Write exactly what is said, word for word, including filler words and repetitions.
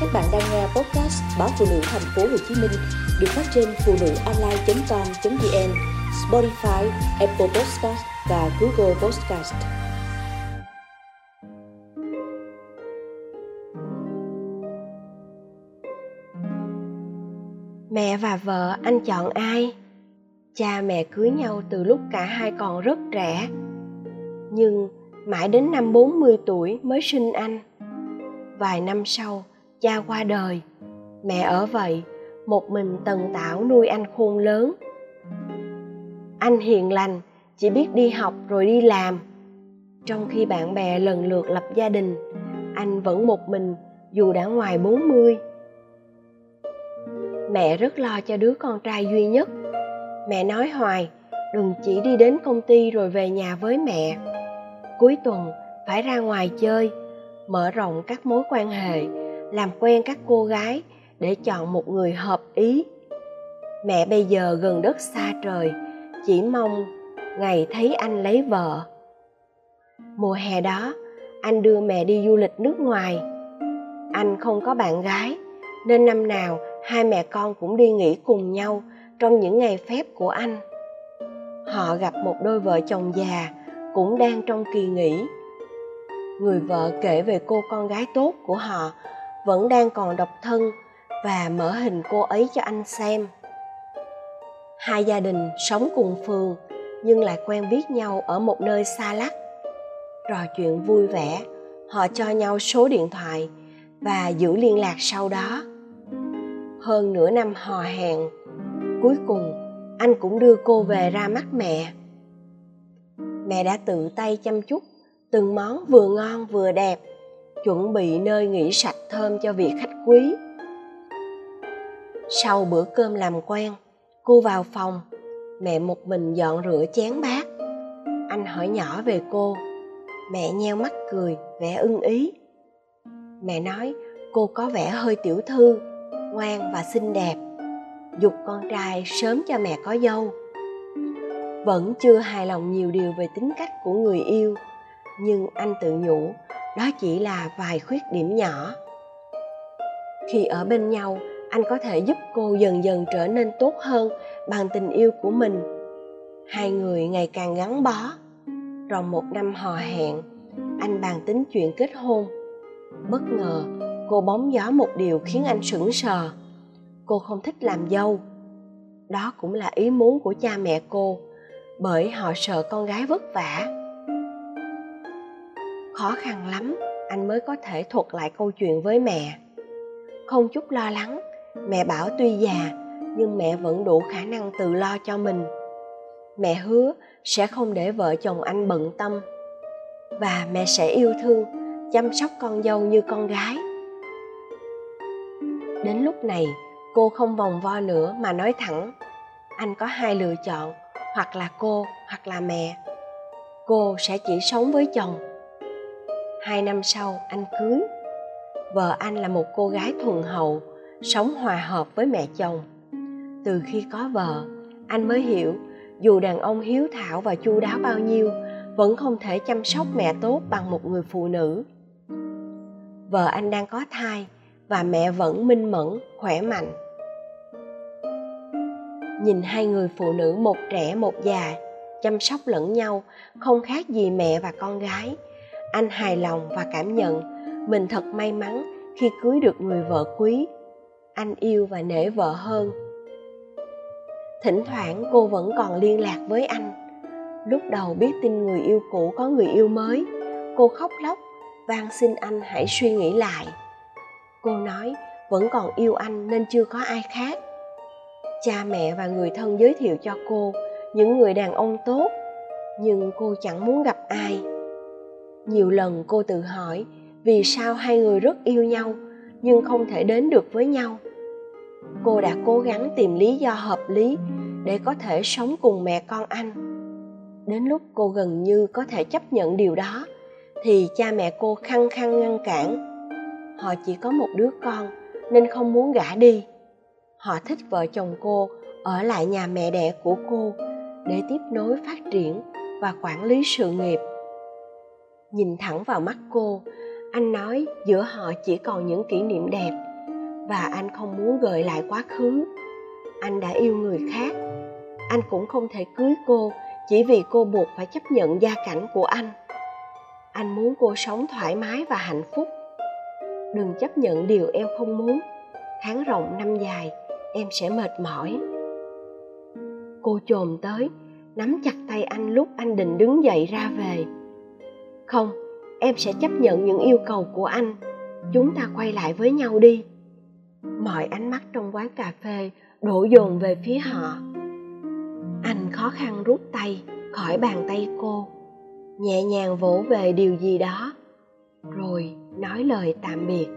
Các bạn đang nghe podcast báo Phụ Nữ Thành phố Hồ Chí Minh được phát trên phụ nữ online chấm com chấm vn, Spotify, Apple Podcast và Google Podcast. Mẹ và vợ anh chọn ai? Cha mẹ cưới nhau từ lúc cả hai còn rất trẻ, nhưng mãi đến năm bốn mươi tuổi mới sinh anh. Vài năm sau, cha qua đời, mẹ ở vậy, một mình tần tảo nuôi anh khôn lớn. Anh hiền lành, chỉ biết đi học rồi đi làm. Trong khi bạn bè lần lượt lập gia đình, anh vẫn một mình dù đã ngoài bốn mươi. Mẹ rất lo cho đứa con trai duy nhất. Mẹ nói hoài, đừng chỉ đi đến công ty rồi về nhà với mẹ. Cuối tuần phải ra ngoài chơi, mở rộng các mối quan hệ, làm quen các cô gái để chọn một người hợp ý. Mẹ bây giờ gần đất xa trời, chỉ mong ngày thấy anh lấy vợ. Mùa hè đó, anh đưa mẹ đi du lịch nước ngoài. Anh không có bạn gái, nên năm nào hai mẹ con cũng đi nghỉ cùng nhau trong những ngày phép của anh. Họ gặp một đôi vợ chồng già cũng đang trong kỳ nghỉ. Người vợ kể về cô con gái tốt của họ vẫn đang còn độc thân và mở hình cô ấy cho anh xem. Hai gia đình sống cùng phường nhưng lại quen biết nhau ở một nơi xa lắc. Trò chuyện vui vẻ, họ cho nhau số điện thoại và giữ liên lạc sau đó. Hơn nửa năm hò hẹn, cuối cùng anh cũng đưa cô về ra mắt mẹ. Mẹ đã tự tay chăm chút từng món vừa ngon vừa đẹp, chuẩn bị nơi nghỉ sạch thơm cho vị khách quý. Sau bữa cơm làm quen, cô vào phòng, mẹ một mình dọn rửa chén bát. Anh hỏi nhỏ về cô, mẹ nheo mắt cười, vẻ ưng ý. Mẹ nói cô có vẻ hơi tiểu thư, ngoan và xinh đẹp, giục con trai sớm cho mẹ có dâu. Vẫn chưa hài lòng nhiều điều về tính cách của người yêu, nhưng anh tự nhủ đó chỉ là vài khuyết điểm nhỏ. Khi ở bên nhau, anh có thể giúp cô dần dần trở nên tốt hơn bằng tình yêu của mình. Hai người ngày càng gắn bó. Trong một năm hò hẹn, anh bàn tính chuyện kết hôn. Bất ngờ, cô bóng gió một điều khiến anh sững sờ. Cô không thích làm dâu. Đó cũng là ý muốn của cha mẹ cô, bởi họ sợ con gái vất vả. Khó khăn lắm, anh mới có thể thuật lại câu chuyện với mẹ. Không chút lo lắng, mẹ bảo tuy già, nhưng mẹ vẫn đủ khả năng tự lo cho mình. Mẹ hứa sẽ không để vợ chồng anh bận tâm. Và mẹ sẽ yêu thương, chăm sóc con dâu như con gái. Đến lúc này, cô không vòng vo nữa mà nói thẳng. Anh có hai lựa chọn, hoặc là cô, hoặc là mẹ. Cô sẽ chỉ sống với chồng. Hai năm sau, anh cưới. Vợ anh là một cô gái thuần hậu, sống hòa hợp với mẹ chồng. Từ khi có vợ, anh mới hiểu, dù đàn ông hiếu thảo và chu đáo bao nhiêu, vẫn không thể chăm sóc mẹ tốt bằng một người phụ nữ. Vợ anh đang có thai, và mẹ vẫn minh mẫn, khỏe mạnh. Nhìn hai người phụ nữ một trẻ một già, chăm sóc lẫn nhau, không khác gì mẹ và con gái. Anh hài lòng và cảm nhận mình thật may mắn khi cưới được người vợ quý. Anh yêu và nể vợ hơn. Thỉnh thoảng cô vẫn còn liên lạc với anh. Lúc đầu biết tin người yêu cũ có người yêu mới, cô khóc lóc, van xin anh hãy suy nghĩ lại. Cô nói vẫn còn yêu anh nên chưa có ai khác. Cha mẹ và người thân giới thiệu cho cô những người đàn ông tốt, nhưng cô chẳng muốn gặp ai. Nhiều lần cô tự hỏi vì sao hai người rất yêu nhau nhưng không thể đến được với nhau. Cô đã cố gắng tìm lý do hợp lý để có thể sống cùng mẹ con anh. Đến lúc cô gần như có thể chấp nhận điều đó thì cha mẹ cô khăng khăng ngăn cản. Họ chỉ có một đứa con nên không muốn gả đi. Họ thích vợ chồng cô ở lại nhà mẹ đẻ của cô để tiếp nối phát triển và quản lý sự nghiệp. Nhìn thẳng vào mắt cô, Anh nói giữa họ chỉ còn những kỷ niệm đẹp và anh không muốn gợi lại quá khứ. Anh đã yêu người khác. Anh cũng không thể cưới cô chỉ vì cô buộc phải chấp nhận gia cảnh của anh. Anh muốn cô sống thoải mái và hạnh phúc. Đừng chấp nhận điều em không muốn. Tháng rộng năm dài, em sẽ mệt mỏi. Cô chồm tới, nắm chặt tay anh lúc anh định đứng dậy ra về. Không, em sẽ chấp nhận những yêu cầu của anh. Chúng ta quay lại với nhau đi. Mọi ánh mắt trong quán cà phê đổ dồn về phía họ. Anh khó khăn rút tay khỏi bàn tay cô, nhẹ nhàng vỗ về điều gì đó, rồi nói lời tạm biệt.